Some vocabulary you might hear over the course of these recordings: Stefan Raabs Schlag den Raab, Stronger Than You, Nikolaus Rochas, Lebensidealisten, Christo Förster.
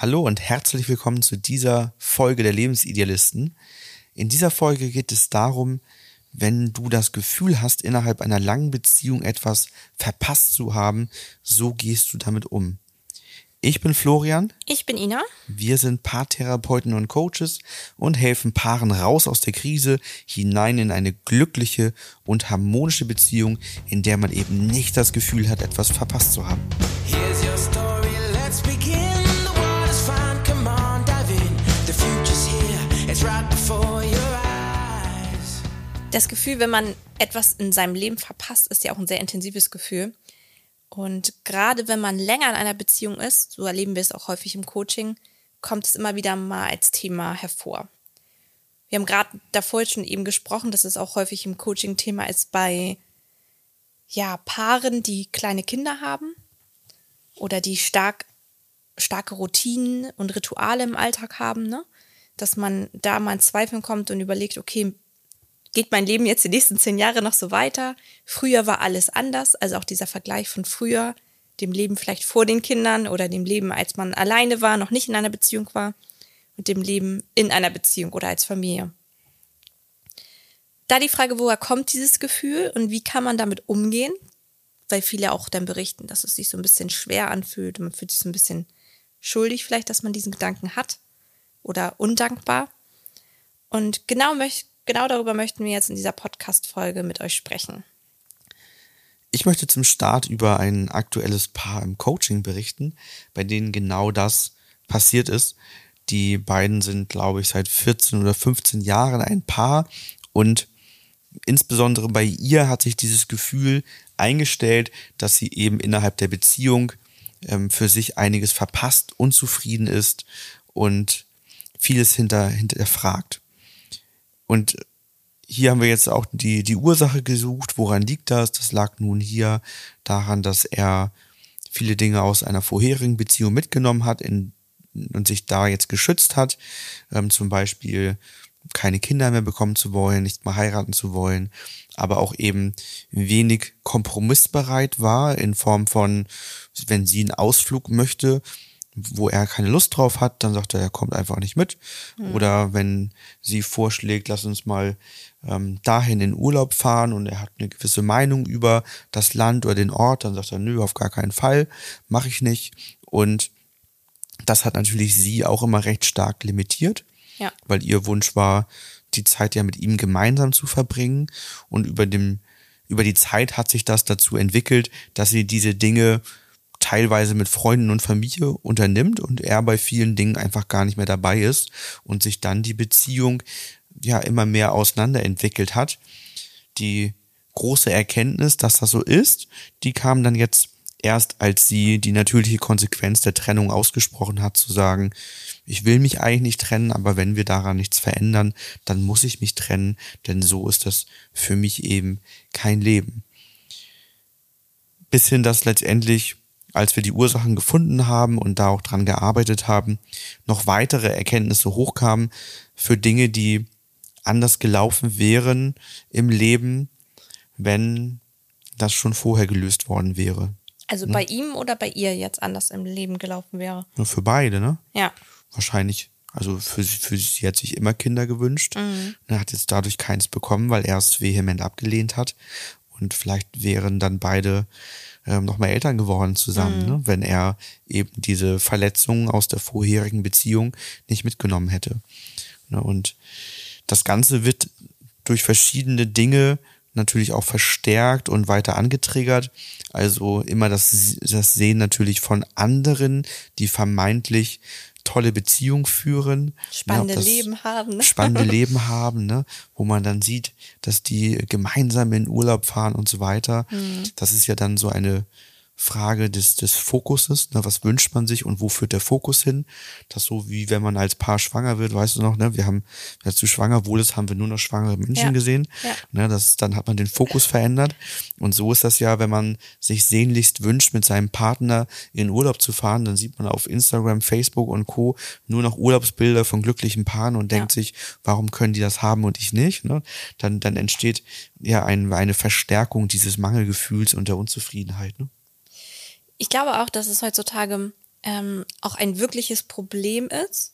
Hallo und herzlich willkommen zu dieser Folge der Lebensidealisten. In dieser Folge geht es darum, wenn du das Gefühl hast, innerhalb einer langen Beziehung etwas verpasst zu haben, so gehst du damit um. Ich bin Florian. Ich bin Ina. Wir sind Paartherapeuten und Coaches und helfen Paaren raus aus der Krise hinein in eine glückliche und harmonische Beziehung, in der man eben nicht das Gefühl hat, etwas verpasst zu haben. Here's your story, let's begin. Das Gefühl, wenn man etwas in seinem Leben verpasst, ist ja auch ein sehr intensives Gefühl. Und gerade wenn man länger in einer Beziehung ist, so erleben wir es auch häufig im Coaching, kommt es immer wieder mal als Thema hervor. Wir haben gerade davor schon eben gesprochen, dass es auch häufig im Coaching Thema ist bei Paaren, die kleine Kinder haben oder die starke Routinen und Rituale im Alltag haben, ne? Dass man da mal in Zweifeln kommt und überlegt, okay, geht mein Leben jetzt die nächsten 10 Jahre noch so weiter? Früher war alles anders, also auch dieser Vergleich von früher, dem Leben vielleicht vor den Kindern oder dem Leben, als man alleine war, noch nicht in einer Beziehung war und dem Leben in einer Beziehung oder als Familie. Da die Frage, woher kommt dieses Gefühl und wie kann man damit umgehen? Weil viele auch dann berichten, dass es sich so ein bisschen schwer anfühlt und man fühlt sich so ein bisschen schuldig vielleicht, dass man diesen Gedanken hat. Oder undankbar. Und genau darüber möchten wir jetzt in dieser Podcast-Folge mit euch sprechen. Ich möchte zum Start über ein aktuelles Paar im Coaching berichten, bei denen genau das passiert ist. Die beiden sind, glaube ich, seit 14 oder 15 Jahren ein Paar. Und insbesondere bei ihr hat sich dieses Gefühl eingestellt, dass sie eben innerhalb der Beziehung für sich einiges verpasst, unzufrieden ist und vieles hinterfragt. Und hier haben wir jetzt auch die Ursache gesucht, woran liegt das? Das lag nun hier daran, dass er viele Dinge aus einer vorherigen Beziehung mitgenommen hat und sich da jetzt geschützt hat. Zum Beispiel keine Kinder mehr bekommen zu wollen, nicht mehr heiraten zu wollen, aber auch eben wenig kompromissbereit war in Form von, wenn sie einen Ausflug möchte, wo er keine Lust drauf hat, dann sagt er kommt einfach nicht mit. Mhm. Oder wenn sie vorschlägt, lass uns mal dahin in Urlaub fahren und er hat eine gewisse Meinung über das Land oder den Ort, dann sagt er, nö, auf gar keinen Fall, mache ich nicht. Und das hat natürlich sie auch immer recht stark limitiert, weil ihr Wunsch war, die Zeit ja mit ihm gemeinsam zu verbringen. Und über die Zeit hat sich das dazu entwickelt, dass sie diese Dinge teilweise mit Freunden und Familie unternimmt und er bei vielen Dingen einfach gar nicht mehr dabei ist und sich dann die Beziehung immer mehr auseinanderentwickelt hat. Die große Erkenntnis, dass das so ist, die kam dann jetzt erst, als sie die natürliche Konsequenz der Trennung ausgesprochen hat, zu sagen, ich will mich eigentlich nicht trennen, aber wenn wir daran nichts verändern, dann muss ich mich trennen, denn so ist das für mich eben kein Leben. Bis hin, dass letztendlich, als wir die Ursachen gefunden haben und da auch dran gearbeitet haben, noch weitere Erkenntnisse hochkamen für Dinge, die anders gelaufen wären im Leben, wenn das schon vorher gelöst worden wäre. Also bei ihm oder bei ihr jetzt anders im Leben gelaufen wäre? Für beide, ne? Ja. Wahrscheinlich. Also sie hat sich immer Kinder gewünscht. Mhm. Und hat jetzt dadurch keins bekommen, weil er es vehement abgelehnt hat. Und vielleicht wären dann beide nochmal Eltern geworden zusammen, ne? Wenn er eben diese Verletzungen aus der vorherigen Beziehung nicht mitgenommen hätte. Ne? Und das Ganze wird durch verschiedene Dinge natürlich auch verstärkt und weiter angetriggert. Also immer das Sehen natürlich von anderen, die vermeintlich tolle Beziehung führen. Spannende Leben haben, ne? Wo man dann sieht, dass die gemeinsam in Urlaub fahren und so weiter. Mhm. Das ist ja dann so eine Frage des Fokuses, ne? Was wünscht man sich und wo führt der Fokus hin? Das ist so wie wenn man als Paar schwanger wird, weißt du noch, ne? Wir zu schwanger wurde, haben wir nur noch schwangere Menschen gesehen. Ja. Ne? Dann hat man den Fokus verändert. Und so ist das ja, wenn man sich sehnlichst wünscht, mit seinem Partner in Urlaub zu fahren, dann sieht man auf Instagram, Facebook und Co. nur noch Urlaubsbilder von glücklichen Paaren und denkt sich, warum können die das haben und ich nicht? Ne? Dann entsteht ja eine Verstärkung dieses Mangelgefühls und der Unzufriedenheit, ne? Ich glaube auch, dass es heutzutage auch ein wirkliches Problem ist,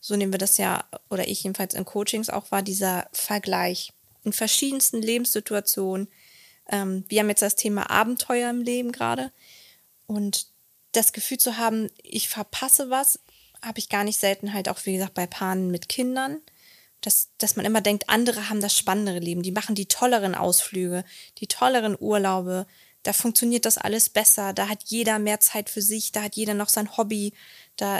so nehmen wir das ja, oder ich jedenfalls in Coachings auch war, dieser Vergleich in verschiedensten Lebenssituationen. Wir haben jetzt das Thema Abenteuer im Leben gerade und das Gefühl zu haben, ich verpasse was, habe ich gar nicht selten halt auch, wie gesagt, bei Paaren mit Kindern, dass man immer denkt, andere haben das spannendere Leben, die machen die tolleren Ausflüge, die tolleren Urlaube, da funktioniert das alles besser, da hat jeder mehr Zeit für sich, da hat jeder noch sein Hobby, da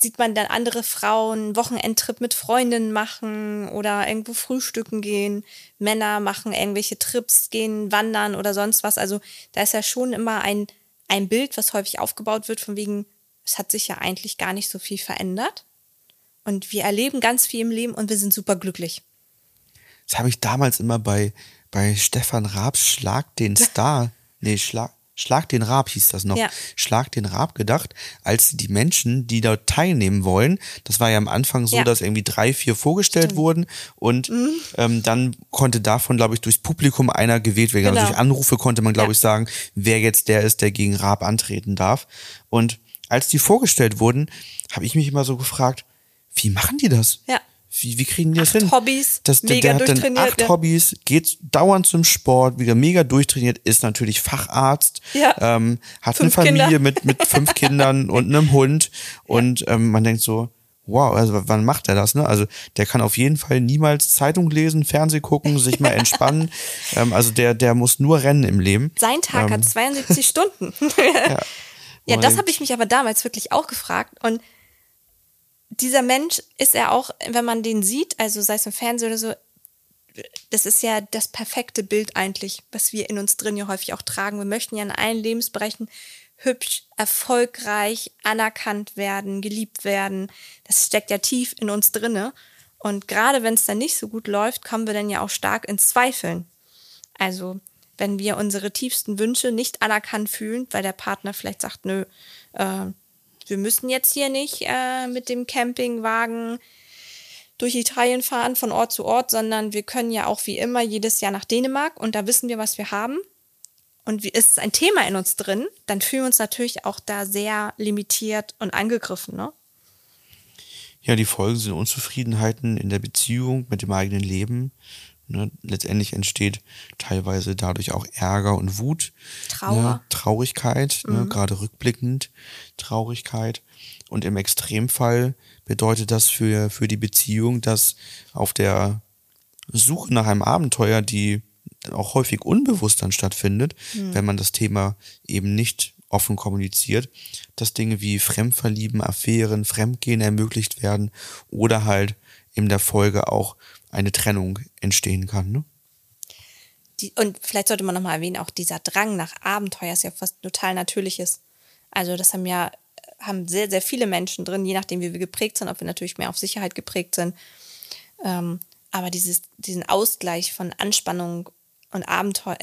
sieht man dann andere Frauen Wochenendtrip mit Freundinnen machen oder irgendwo frühstücken gehen, Männer machen irgendwelche Trips, gehen wandern oder sonst was, also da ist ja schon immer ein Bild, was häufig aufgebaut wird, von wegen, es hat sich ja eigentlich gar nicht so viel verändert. Und wir erleben ganz viel im Leben und wir sind super glücklich. Das habe ich damals immer bei Stefan Raabs Schlag den Raab hieß das noch. Ja. Schlag den Raab gedacht, als die Menschen, die dort teilnehmen wollen, das war ja am Anfang so, dass irgendwie 3, 4 vorgestellt wurden und dann konnte davon, glaube ich, durchs Publikum einer gewählt werden. Genau. Also durch Anrufe konnte man, glaube ich, sagen, wer jetzt der ist, der gegen Raab antreten darf. Und als die vorgestellt wurden, habe ich mich immer so gefragt, wie machen die das? Ja. Wie kriegen die das 8 hin? Hobbys, das, mega der hat dann 8 Hobbys, geht dauernd zum Sport, wieder mega durchtrainiert, ist natürlich Facharzt, hat 5 eine Familie mit 5 Kindern und einem Hund und man denkt so, wow, also wann macht er das? Ne? Also der kann auf jeden Fall niemals Zeitung lesen, Fernsehen gucken, sich mal entspannen. Also der muss nur rennen im Leben. Sein Tag hat 72 Stunden. Ja, das habe ich mich aber damals wirklich auch gefragt und dieser Mensch ist er auch, wenn man den sieht, also sei es im Fernsehen oder so, das ist ja das perfekte Bild eigentlich, was wir in uns drin ja häufig auch tragen. Wir möchten ja in allen Lebensbereichen hübsch, erfolgreich, anerkannt werden, geliebt werden. Das steckt ja tief in uns drinne. Und gerade wenn es dann nicht so gut läuft, kommen wir dann ja auch stark ins Zweifeln. Also wenn wir unsere tiefsten Wünsche nicht anerkannt fühlen, weil der Partner vielleicht sagt, nö, wir müssen jetzt hier nicht mit dem Campingwagen durch Italien fahren, von Ort zu Ort, sondern wir können ja auch wie immer jedes Jahr nach Dänemark und da wissen wir, was wir haben. Und es ist ein Thema in uns drin, dann fühlen wir uns natürlich auch da sehr limitiert und angegriffen, ne? Ja, die Folgen sind Unzufriedenheiten in der Beziehung mit dem eigenen Leben. Ne? Letztendlich entsteht teilweise dadurch auch Ärger und Wut, Trauer. Ne? Traurigkeit, ne? Gerade rückblickend Traurigkeit. Und im Extremfall bedeutet das für die Beziehung, dass auf der Suche nach einem Abenteuer, die auch häufig unbewusst dann stattfindet, wenn man das Thema eben nicht offen kommuniziert, dass Dinge wie Fremdverlieben, Affären, Fremdgehen ermöglicht werden oder halt in der Folge auch eine Trennung entstehen kann. Ne? Und vielleicht sollte man nochmal erwähnen, auch dieser Drang nach Abenteuer ist ja was total Natürliches. Also das haben sehr, sehr viele Menschen drin, je nachdem, wie wir geprägt sind, ob wir natürlich mehr auf Sicherheit geprägt sind. Aber diesen Ausgleich von Entspannung und Abenteuer,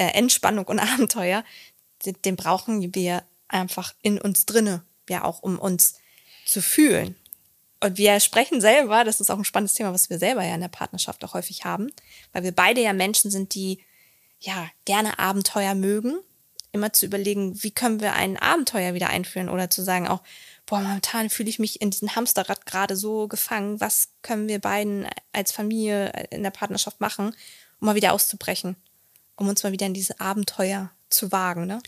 den brauchen wir einfach in uns drinne, ja auch, um uns zu fühlen. Und wir sprechen selber, das ist auch ein spannendes Thema, was wir selber ja in der Partnerschaft auch häufig haben, weil wir beide ja Menschen sind, die ja gerne Abenteuer mögen, immer zu überlegen, wie können wir ein Abenteuer wieder einführen oder zu sagen auch, boah, momentan fühle ich mich in diesem Hamsterrad gerade so gefangen, was können wir beiden als Familie in der Partnerschaft machen, um mal wieder auszubrechen, um uns mal wieder in dieses Abenteuer zu wagen, ne?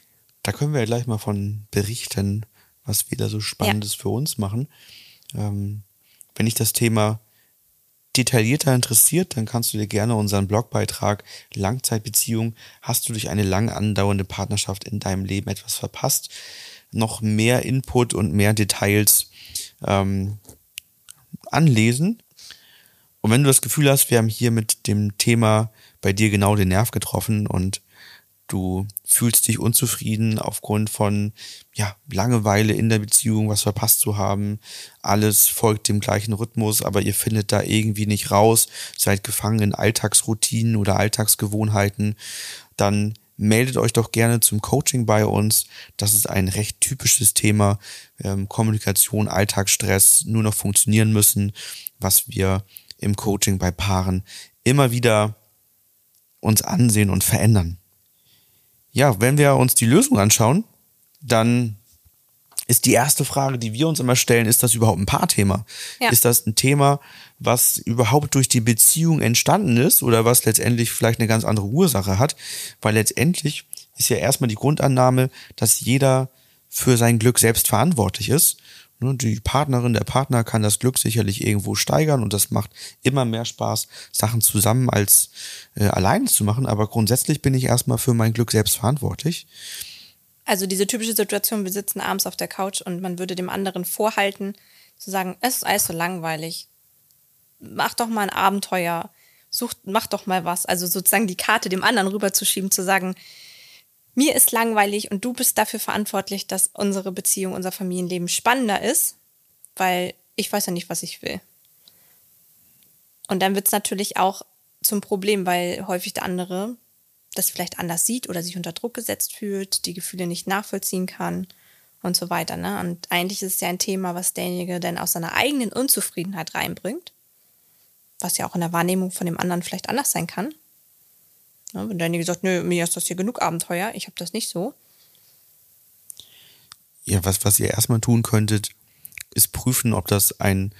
Da können wir ja gleich mal von berichten, was wir da so Spannendes für uns machen. Wenn dich das Thema detaillierter interessiert, dann kannst du dir gerne unseren Blogbeitrag Langzeitbeziehung, hast du durch eine lang andauernde Partnerschaft in deinem Leben etwas verpasst, noch mehr Input und mehr Details anlesen. Und wenn du das Gefühl hast, wir haben hier mit dem Thema bei dir genau den Nerv getroffen und du fühlst dich unzufrieden aufgrund von Langeweile in der Beziehung, was verpasst zu haben. Alles folgt dem gleichen Rhythmus, aber ihr findet da irgendwie nicht raus. Seid gefangen in Alltagsroutinen oder Alltagsgewohnheiten. Dann meldet euch doch gerne zum Coaching bei uns. Das ist ein recht typisches Thema. Kommunikation, Alltagsstress, nur noch funktionieren müssen, was wir im Coaching bei Paaren immer wieder uns ansehen und verändern. Ja, wenn wir uns die Lösung anschauen, dann ist die erste Frage, die wir uns immer stellen, ist das überhaupt ein Paarthema? Ja. Ist das ein Thema, was überhaupt durch die Beziehung entstanden ist oder was letztendlich vielleicht eine ganz andere Ursache hat? Weil letztendlich ist ja erstmal die Grundannahme, dass jeder für sein Glück selbst verantwortlich ist. Die Partnerin, der Partner kann das Glück sicherlich irgendwo steigern und das macht immer mehr Spaß, Sachen zusammen als alleine zu machen. Aber grundsätzlich bin ich erstmal für mein Glück selbst verantwortlich. Also diese typische Situation, wir sitzen abends auf der Couch und man würde dem anderen vorhalten, zu sagen, es ist alles so langweilig, mach doch mal ein Abenteuer, mach doch mal was. Also sozusagen die Karte dem anderen rüberzuschieben, zu sagen, mir ist langweilig und du bist dafür verantwortlich, dass unsere Beziehung, unser Familienleben spannender ist, weil ich weiß ja nicht, was ich will. Und dann wird es natürlich auch zum Problem, weil häufig der andere das vielleicht anders sieht oder sich unter Druck gesetzt fühlt, die Gefühle nicht nachvollziehen kann und so weiter. Ne? Und eigentlich ist es ja ein Thema, was derjenige dann aus seiner eigenen Unzufriedenheit reinbringt, was ja auch in der Wahrnehmung von dem anderen vielleicht anders sein kann. Wenn derjenige sagt, nö, mir ist das hier genug Abenteuer, ich habe das nicht so. Ja, was ihr erstmal tun könntet, ist prüfen, ob das ein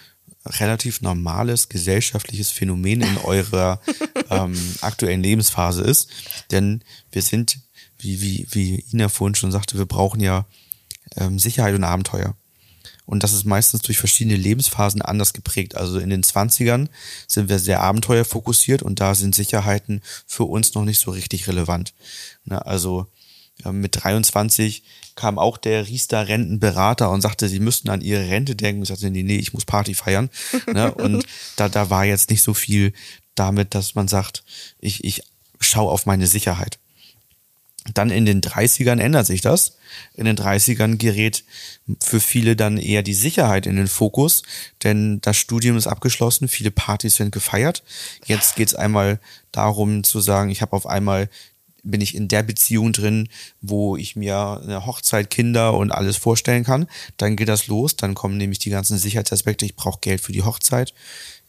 relativ normales gesellschaftliches Phänomen in eurer aktuellen Lebensphase ist. Denn wir sind, wie Ina vorhin schon sagte, wir brauchen ja Sicherheit und Abenteuer. Und das ist meistens durch verschiedene Lebensphasen anders geprägt. Also in den 20ern sind wir sehr abenteuerfokussiert und da sind Sicherheiten für uns noch nicht so richtig relevant. Na, also mit 23 kam auch der Riester-Rentenberater und sagte, sie müssten an ihre Rente denken. Ich sagte, nee, ich muss Party feiern. Na, und da war jetzt nicht so viel damit, dass man sagt, ich schaue auf meine Sicherheit. Dann in den 30ern ändert sich das. In den 30ern gerät für viele dann eher die Sicherheit in den Fokus, denn das Studium ist abgeschlossen, viele Partys werden gefeiert. Jetzt geht es einmal darum zu sagen, ich habe auf einmal, bin ich in der Beziehung drin, wo ich mir eine Hochzeit, Kinder und alles vorstellen kann. Dann geht das los, dann kommen nämlich die ganzen Sicherheitsaspekte. Ich brauche Geld für die Hochzeit,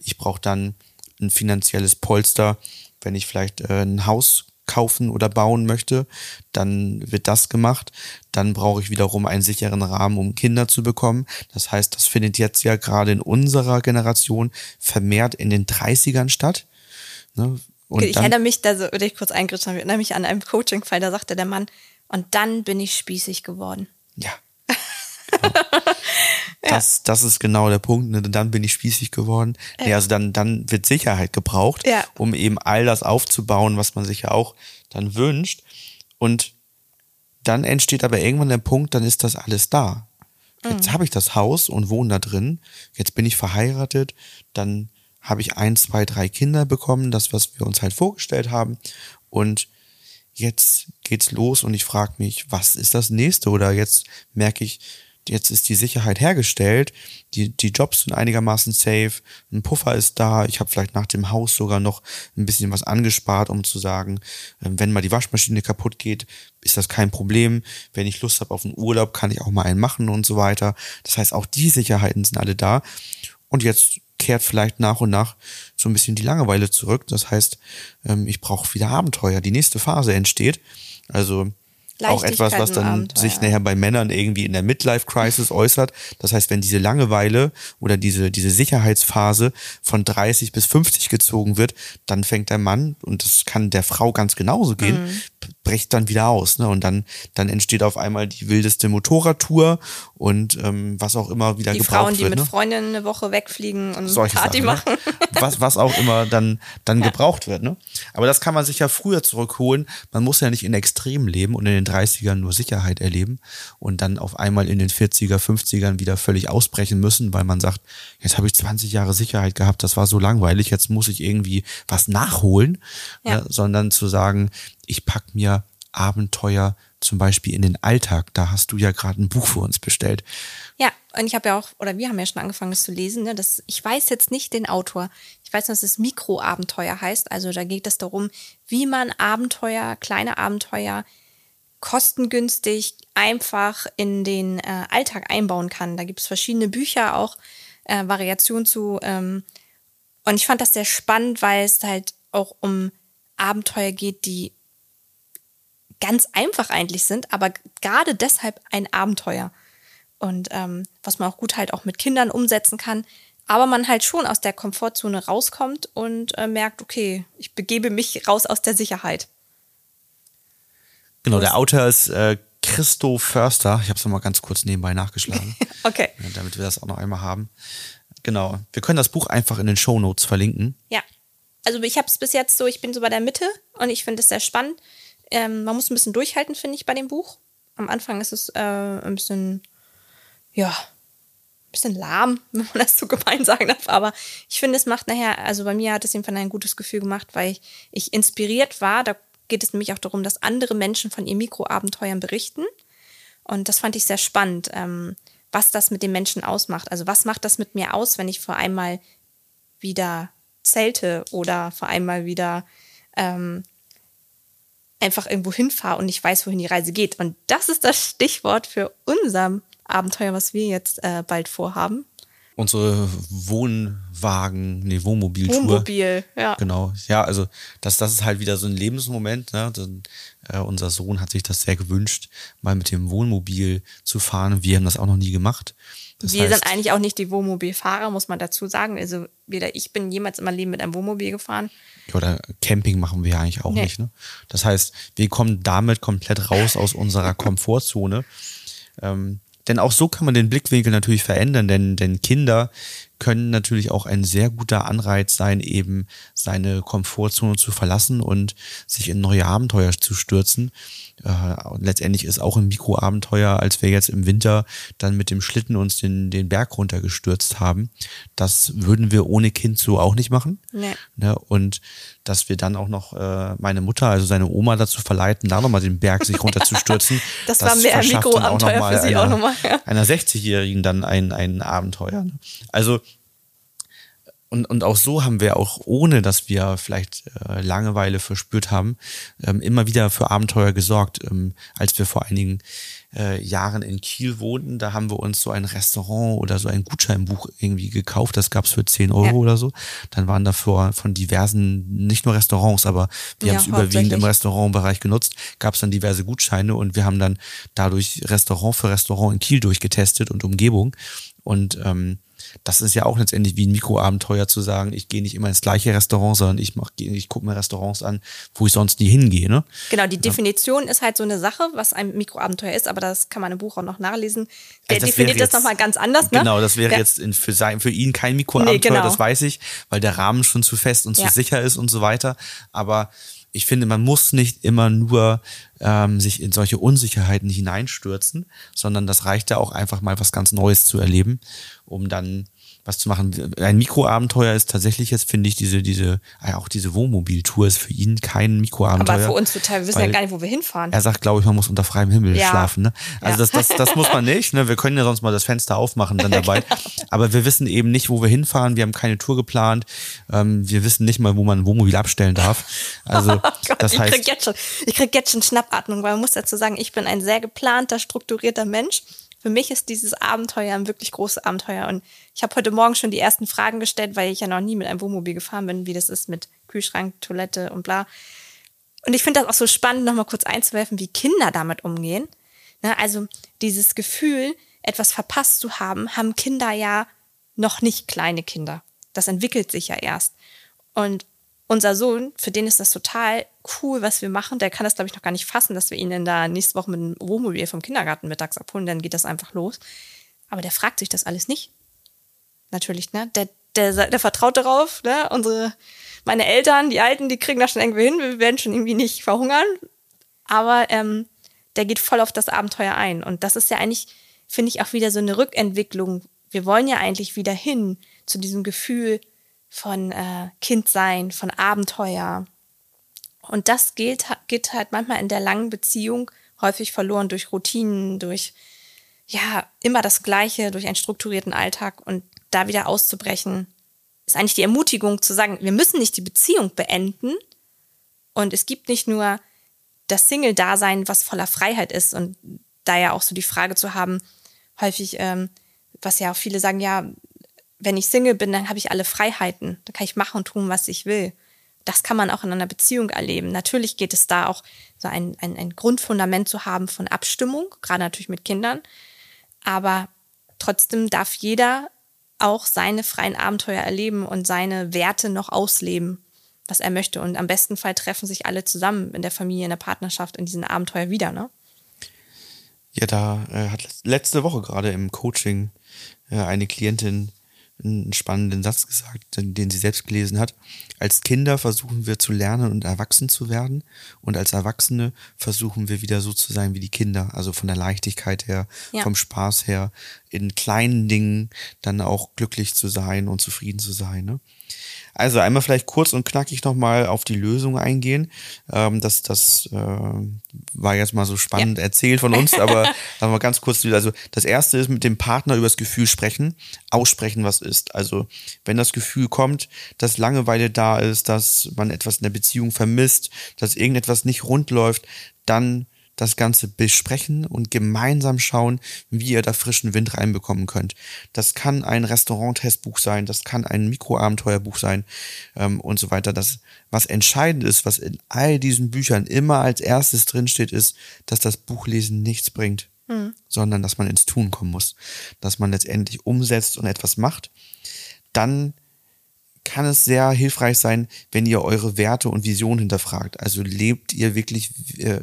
ich brauche dann ein finanzielles Polster, wenn ich vielleicht ein Haus kaufen oder bauen möchte, dann wird das gemacht. Dann brauche ich wiederum einen sicheren Rahmen, um Kinder zu bekommen. Das heißt, das findet jetzt ja gerade in unserer Generation vermehrt in den 30ern statt. Ne? Und ich erinnere mich, da würde ich kurz eingreifen, ich erinnere mich an einem Coaching-Fall, da sagte der Mann, und dann bin ich spießig geworden. Ja. Genau. Das ist genau der Punkt, ne? Dann bin ich spießig geworden. Ja. Also dann wird Sicherheit gebraucht, ja, um eben all das aufzubauen, was man sich ja auch dann wünscht. Und dann entsteht aber irgendwann der Punkt, dann ist das alles da. Jetzt habe ich das Haus und wohne da drin. Jetzt bin ich verheiratet. Dann habe ich 1, 2, 3 Kinder bekommen, das, was wir uns halt vorgestellt haben. Und jetzt geht's los und ich frage mich, was ist das Nächste? Oder jetzt merke ich, jetzt ist die Sicherheit hergestellt, die Jobs sind einigermaßen safe, ein Puffer ist da, ich habe vielleicht nach dem Haus sogar noch ein bisschen was angespart, um zu sagen, wenn mal die Waschmaschine kaputt geht, ist das kein Problem, wenn ich Lust habe auf einen Urlaub, kann ich auch mal einen machen und so weiter. Das heißt, auch die Sicherheiten sind alle da und jetzt kehrt vielleicht nach und nach so ein bisschen die Langeweile zurück. Das heißt, ich brauche wieder Abenteuer, die nächste Phase entsteht, also auch etwas, was dann Abenteuer sich nachher bei Männern irgendwie in der Midlife-Crisis äußert. Das heißt, wenn diese Langeweile oder diese Sicherheitsphase von 30 bis 50 gezogen wird, dann fängt der Mann, und das kann der Frau ganz genauso gehen, bricht dann wieder aus. Ne? Und dann entsteht auf einmal die wildeste Motorradtour und was auch immer wieder gebraucht wird. Die Frauen, die mit Freundinnen eine Woche wegfliegen und solche Party Sachen, machen. Ne? Was auch immer dann gebraucht wird. Ne? Aber das kann man sich ja früher zurückholen. Man muss ja nicht in Extremen leben und in den 30ern nur Sicherheit erleben und dann auf einmal in den 40er, 50ern wieder völlig ausbrechen müssen, weil man sagt, jetzt habe ich 20 Jahre Sicherheit gehabt, das war so langweilig, jetzt muss ich irgendwie was nachholen, ja. Sondern zu sagen, ich packe mir Abenteuer zum Beispiel in den Alltag, da hast du ja gerade ein Buch für uns bestellt. Ja, und ich habe ja auch, oder wir haben ja schon angefangen, das zu lesen, ne? Das, ich weiß jetzt nicht den Autor, ich weiß nur, dass es Mikroabenteuer heißt, also da geht es darum, wie man Abenteuer, kleine Abenteuer kostengünstig einfach in den Alltag einbauen kann. Da gibt es verschiedene Bücher, auch Variationen zu. Und ich fand das sehr spannend, weil es halt auch um Abenteuer geht, die ganz einfach eigentlich sind, aber gerade deshalb ein Abenteuer. und was man auch gut halt auch mit Kindern umsetzen kann. Aber man halt schon aus der Komfortzone rauskommt und merkt, okay, ich begebe mich raus aus der Sicherheit. Genau, der Autor ist Christo Förster. Ich habe es nochmal ganz kurz nebenbei nachgeschlagen. Okay. Damit wir das auch noch einmal haben. Genau, wir können das Buch einfach in den Shownotes verlinken. Ja, also ich habe es bis jetzt so, ich bin so bei der Mitte und ich finde es sehr spannend. Man muss ein bisschen durchhalten, finde ich, bei dem Buch. Am Anfang ist es ein bisschen, ja, bisschen lahm, wenn man das so gemein sagen darf, aber ich finde, es macht nachher, also bei mir hat es jedenfalls ein gutes Gefühl gemacht, weil ich inspiriert war. Da geht es nämlich auch darum, dass andere Menschen von ihren Mikroabenteuern berichten, und das fand ich sehr spannend, was das mit den Menschen ausmacht. Also was macht das mit mir aus, wenn ich vor einmal wieder zelte oder vor einmal wieder einfach irgendwo hinfahre und nicht weiß, wohin die Reise geht. Und das ist das Stichwort für unser Abenteuer, was wir jetzt bald vorhaben. Unsere Wohnmobiltour. Wohnmobil, ja. Genau, ja, also das ist halt wieder so ein Lebensmoment. Ne? Unser Sohn hat sich das sehr gewünscht, mal mit dem Wohnmobil zu fahren. Wir haben das auch noch nie gemacht. Das heißt, sind eigentlich auch nicht die Wohnmobilfahrer, muss man dazu sagen. Also weder ich bin jemals in meinem Leben mit einem Wohnmobil gefahren. Oder Camping machen wir eigentlich auch nicht. Ne? Das heißt, wir kommen damit komplett raus aus unserer Komfortzone. Denn auch so kann man den Blickwinkel natürlich verändern, denn Kinder können natürlich auch ein sehr guter Anreiz sein, eben seine Komfortzone zu verlassen und sich in neue Abenteuer zu stürzen. Letztendlich ist auch ein Mikroabenteuer, als wir jetzt im Winter dann mit dem Schlitten uns den Berg runtergestürzt haben. Das würden wir ohne Kind so auch nicht machen. Nee. Ne? Und dass wir dann auch noch meine Mutter, also seine Oma, dazu verleiten, da nochmal den Berg sich runterzustürzen. das war mehr Mikroabenteuer für sie auch nochmal. Ja. Einer 60-Jährigen dann ein Abenteuer. Ne? Also Und auch so haben wir auch, ohne dass wir vielleicht Langeweile verspürt haben, immer wieder für Abenteuer gesorgt. Als wir vor einigen Jahren in Kiel wohnten, da haben wir uns so ein Restaurant oder so ein Gutscheinbuch irgendwie gekauft. Das gab es für 10 Euro oder so. Dann waren davor von diversen, nicht nur Restaurants, aber wir haben es überwiegend im Restaurantbereich genutzt, gab es dann diverse Gutscheine, und wir haben dann dadurch Restaurant für Restaurant in Kiel durchgetestet und Umgebung. Und das ist ja auch letztendlich wie ein Mikroabenteuer, zu sagen, ich gehe nicht immer ins gleiche Restaurant, sondern ich gucke mir Restaurants an, wo ich sonst nie hingehe. Ne? Genau, die Definition ist halt so eine Sache, was ein Mikroabenteuer ist, aber das kann man im Buch auch noch nachlesen. Der also definiert das nochmal ganz anders. Ne? Genau, das wäre jetzt für ihn kein Mikroabenteuer, das weiß ich, weil der Rahmen schon zu fest und zu sicher ist und so weiter. Aber ich finde, man muss nicht immer nur sich in solche Unsicherheiten hineinstürzen, sondern das reicht ja auch einfach mal, was ganz Neues zu erleben, um dann was zu machen. Ein Mikroabenteuer ist tatsächlich jetzt, finde ich, diese Wohnmobiltour ist für ihn kein Mikroabenteuer. Aber für uns total, wir wissen ja gar nicht, wo wir hinfahren. Er sagt, glaube ich, man muss unter freiem Himmel schlafen. Ne? Also das muss man nicht. Ne? Wir können ja sonst mal das Fenster aufmachen dann dabei. Genau. Aber wir wissen eben nicht, wo wir hinfahren. Wir haben keine Tour geplant. Wir wissen nicht mal, wo man ein Wohnmobil abstellen darf. Also ich krieg jetzt schon Schnappatmung, weil man muss dazu sagen, ich bin ein sehr geplanter, strukturierter Mensch. Für mich ist dieses Abenteuer ein wirklich großes Abenteuer, und ich habe heute Morgen schon die ersten Fragen gestellt, weil ich ja noch nie mit einem Wohnmobil gefahren bin, wie das ist mit Kühlschrank, Toilette und bla. Und ich finde das auch so spannend, nochmal kurz einzuwerfen, wie Kinder damit umgehen. Ne, also dieses Gefühl, etwas verpasst zu haben, haben Kinder ja noch nicht, kleine Kinder. Das entwickelt sich ja erst. Und unser Sohn, für den ist das total cool, was wir machen. Der kann das, glaube ich, noch gar nicht fassen, dass wir ihn dann da nächste Woche mit einem Wohnmobil vom Kindergarten mittags abholen. Dann geht das einfach los. Aber der fragt sich das alles nicht. Natürlich, ne? Der vertraut darauf, ne? Meine Eltern, die Alten, die kriegen das schon irgendwie hin. Wir werden schon irgendwie nicht verhungern. Aber der geht voll auf das Abenteuer ein. Und das ist ja eigentlich, finde ich, auch wieder so eine Rückentwicklung. Wir wollen ja eigentlich wieder hin zu diesem Gefühl von Kindsein, von Abenteuer. Und das geht halt manchmal in der langen Beziehung häufig verloren durch Routinen, durch immer das Gleiche, durch einen strukturierten Alltag. Und da wieder auszubrechen, ist eigentlich die Ermutigung zu sagen, wir müssen nicht die Beziehung beenden. Und es gibt nicht nur das Single-Dasein, was voller Freiheit ist. Und da ja auch so die Frage zu haben, häufig, was ja auch viele sagen, wenn ich Single bin, dann habe ich alle Freiheiten. Da kann ich machen und tun, was ich will. Das kann man auch in einer Beziehung erleben. Natürlich geht es da auch so ein Grundfundament zu haben von Abstimmung, gerade natürlich mit Kindern. Aber trotzdem darf jeder auch seine freien Abenteuer erleben und seine Werte noch ausleben, was er möchte. Und am besten Fall treffen sich alle zusammen in der Familie, in der Partnerschaft, in diesen Abenteuer wieder, ne? Ja, da hat letzte Woche gerade im Coaching eine Klientin einen spannenden Satz gesagt, den sie selbst gelesen hat. Als Kinder versuchen wir zu lernen und erwachsen zu werden, und als Erwachsene versuchen wir wieder so zu sein wie die Kinder, also von der Leichtigkeit her, ja, vom Spaß her, in kleinen Dingen dann auch glücklich zu sein und zufrieden zu sein, ne? Also einmal vielleicht kurz und knackig nochmal auf die Lösung eingehen. Das war jetzt mal so spannend erzählt von uns, aber sagen wir ganz kurz, also das Erste ist, mit dem Partner über das Gefühl sprechen, aussprechen, was ist. Also wenn das Gefühl kommt, dass Langeweile da ist, dass man etwas in der Beziehung vermisst, dass irgendetwas nicht rund läuft, dann das Ganze besprechen und gemeinsam schauen, wie ihr da frischen Wind reinbekommen könnt. Das kann ein Restaurant-Testbuch sein, das kann ein Mikroabenteuerbuch sein und so weiter. Das, was entscheidend ist, was in all diesen Büchern immer als erstes drinsteht, ist, dass das Buchlesen nichts bringt, sondern dass man ins Tun kommen muss, dass man letztendlich umsetzt und etwas macht. Dann kann es sehr hilfreich sein, wenn ihr eure Werte und Visionen hinterfragt. Also lebt ihr wirklich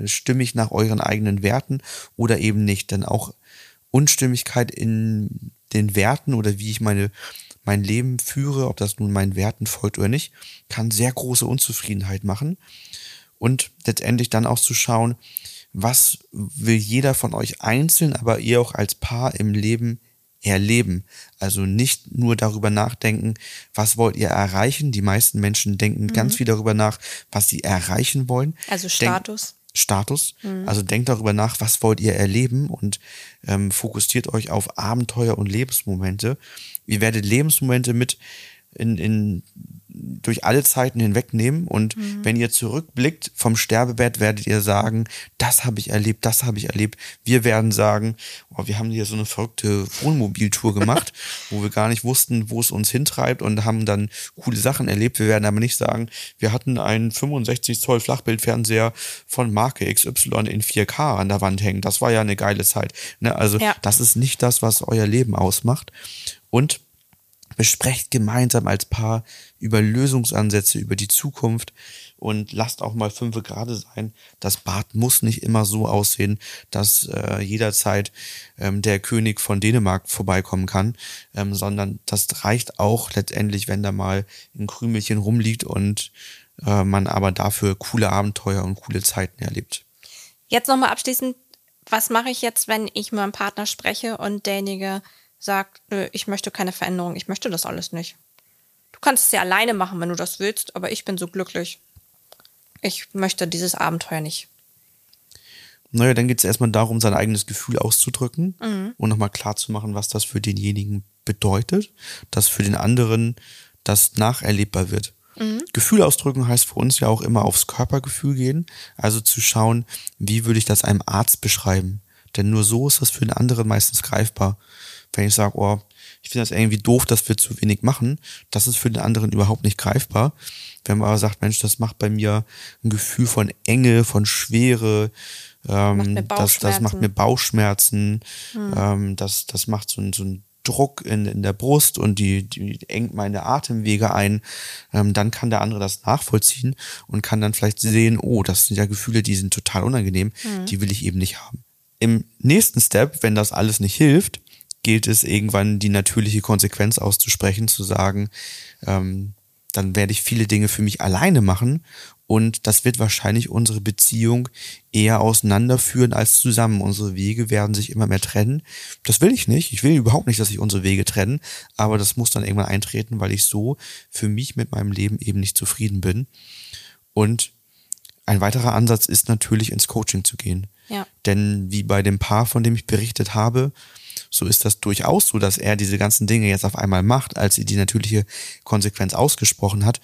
stimmig nach euren eigenen Werten oder eben nicht? Denn auch Unstimmigkeit in den Werten oder wie ich mein Leben führe, ob das nun meinen Werten folgt oder nicht, kann sehr große Unzufriedenheit machen. Und letztendlich dann auch zu schauen, was will jeder von euch einzeln, aber ihr auch als Paar im Leben erleben. Also nicht nur darüber nachdenken, was wollt ihr erreichen. Die meisten Menschen denken ganz viel darüber nach, was sie erreichen wollen. Also Status. Also denkt darüber nach, was wollt ihr erleben, und fokussiert euch auf Abenteuer und Lebensmomente. Ihr werdet Lebensmomente mit durch alle Zeiten hinwegnehmen, und wenn ihr zurückblickt vom Sterbebett, werdet ihr sagen, das habe ich erlebt. Wir werden sagen, oh, wir haben hier so eine verrückte Wohnmobiltour gemacht, wo wir gar nicht wussten, wo es uns hintreibt, und haben dann coole Sachen erlebt. Wir werden aber nicht sagen, wir hatten einen 65 Zoll Flachbildfernseher von Marke XY in 4K an der Wand hängen. Das war ja eine geile Zeit. Ne? Also das ist nicht das, was euer Leben ausmacht. Und besprecht gemeinsam als Paar über Lösungsansätze, über die Zukunft, und lasst auch mal 5 gerade sein. Das Bad muss nicht immer so aussehen, dass jederzeit der König von Dänemark vorbeikommen kann, sondern das reicht auch letztendlich, wenn da mal ein Krümelchen rumliegt und man aber dafür coole Abenteuer und coole Zeiten erlebt. Jetzt nochmal abschließend, was mache ich jetzt, wenn ich mit meinem Partner spreche und derjenige sagt, nö, ich möchte keine Veränderung, ich möchte das alles nicht. Du kannst es ja alleine machen, wenn du das willst, aber ich bin so glücklich. Ich möchte dieses Abenteuer nicht. Naja, dann geht es erstmal darum, sein eigenes Gefühl auszudrücken und nochmal klarzumachen, was das für denjenigen bedeutet, dass für den anderen das nacherlebbar wird. Gefühl ausdrücken heißt für uns ja auch immer aufs Körpergefühl gehen, also zu schauen, wie würde ich das einem Arzt beschreiben. Denn nur so ist das für den anderen meistens greifbar. Wenn ich sage, oh, ich finde das irgendwie doof, dass wir zu wenig machen, das ist für den anderen überhaupt nicht greifbar. Wenn man aber sagt, Mensch, das macht bei mir ein Gefühl von Enge, von Schwere, das macht mir Bauchschmerzen, das macht so einen Druck in der Brust, und die engt meine Atemwege ein, dann kann der andere das nachvollziehen und kann dann vielleicht sehen, oh, das sind ja Gefühle, die sind total unangenehm, die will ich eben nicht haben. Im nächsten Step, wenn das alles nicht hilft, gilt es irgendwann, die natürliche Konsequenz auszusprechen, zu sagen, dann werde ich viele Dinge für mich alleine machen, und das wird wahrscheinlich unsere Beziehung eher auseinanderführen als zusammen. Unsere Wege werden sich immer mehr trennen. Das will ich nicht. Ich will überhaupt nicht, dass sich unsere Wege trennen, aber das muss dann irgendwann eintreten, weil ich so für mich mit meinem Leben eben nicht zufrieden bin. Und ein weiterer Ansatz ist natürlich, ins Coaching zu gehen. Ja. Denn wie bei dem Paar, von dem ich berichtet habe, so ist das durchaus so, dass er diese ganzen Dinge jetzt auf einmal macht, als sie die natürliche Konsequenz ausgesprochen hat.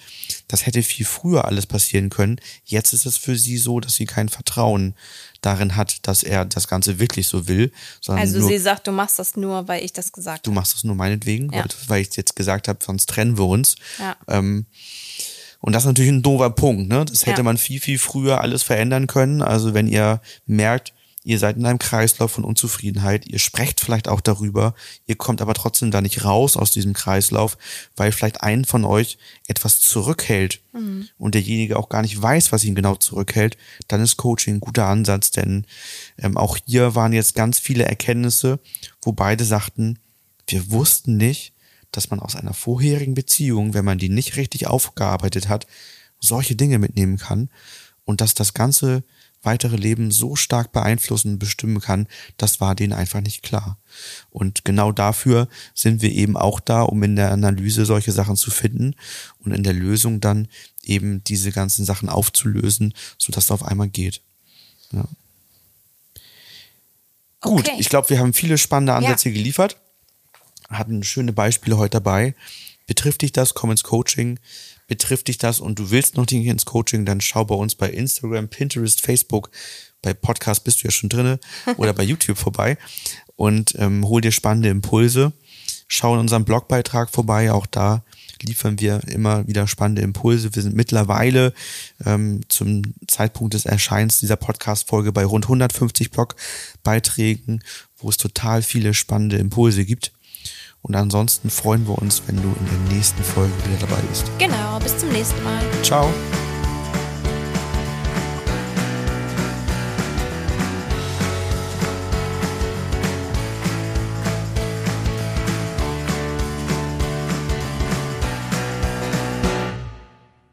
Das hätte viel früher alles passieren können. Jetzt ist es für sie so, dass sie kein Vertrauen darin hat, dass er das Ganze wirklich so will. Sondern also nur, sie sagt, du machst das nur, weil ich das gesagt habe. Du machst das nur meinetwegen, weil ich es jetzt gesagt habe, sonst trennen wir uns. Ja. Und das ist natürlich ein doofer Punkt, ne? Das hätte man viel, viel früher alles verändern können. Also wenn ihr merkt, Ihr seid in einem Kreislauf von Unzufriedenheit, ihr sprecht vielleicht auch darüber, ihr kommt aber trotzdem da nicht raus aus diesem Kreislauf, weil vielleicht einen von euch etwas zurückhält und derjenige auch gar nicht weiß, was ihn genau zurückhält, dann ist Coaching ein guter Ansatz, denn auch hier waren jetzt ganz viele Erkenntnisse, wo beide sagten, wir wussten nicht, dass man aus einer vorherigen Beziehung, wenn man die nicht richtig aufgearbeitet hat, solche Dinge mitnehmen kann und dass das ganze weitere Leben so stark beeinflussen und bestimmen kann, das war denen einfach nicht klar. Und genau dafür sind wir eben auch da, um in der Analyse solche Sachen zu finden und in der Lösung dann eben diese ganzen Sachen aufzulösen, sodass es auf einmal geht. Ja. Okay. Gut, ich glaube, wir haben viele spannende Ansätze geliefert, hatten schöne Beispiele heute dabei. Betrifft dich das? Komm ins Coaching. Betrifft dich das und du willst noch nicht ins Coaching, dann schau bei uns bei Instagram, Pinterest, Facebook, bei Podcast bist du ja schon drin oder bei YouTube vorbei und hol dir spannende Impulse. Schau in unserem Blogbeitrag vorbei, auch da liefern wir immer wieder spannende Impulse. Wir sind mittlerweile zum Zeitpunkt des Erscheins dieser Podcast-Folge bei rund 150 Blogbeiträgen, wo es total viele spannende Impulse gibt. Und ansonsten freuen wir uns, wenn du in der nächsten Folge wieder dabei bist. Genau, bis zum nächsten Mal. Ciao.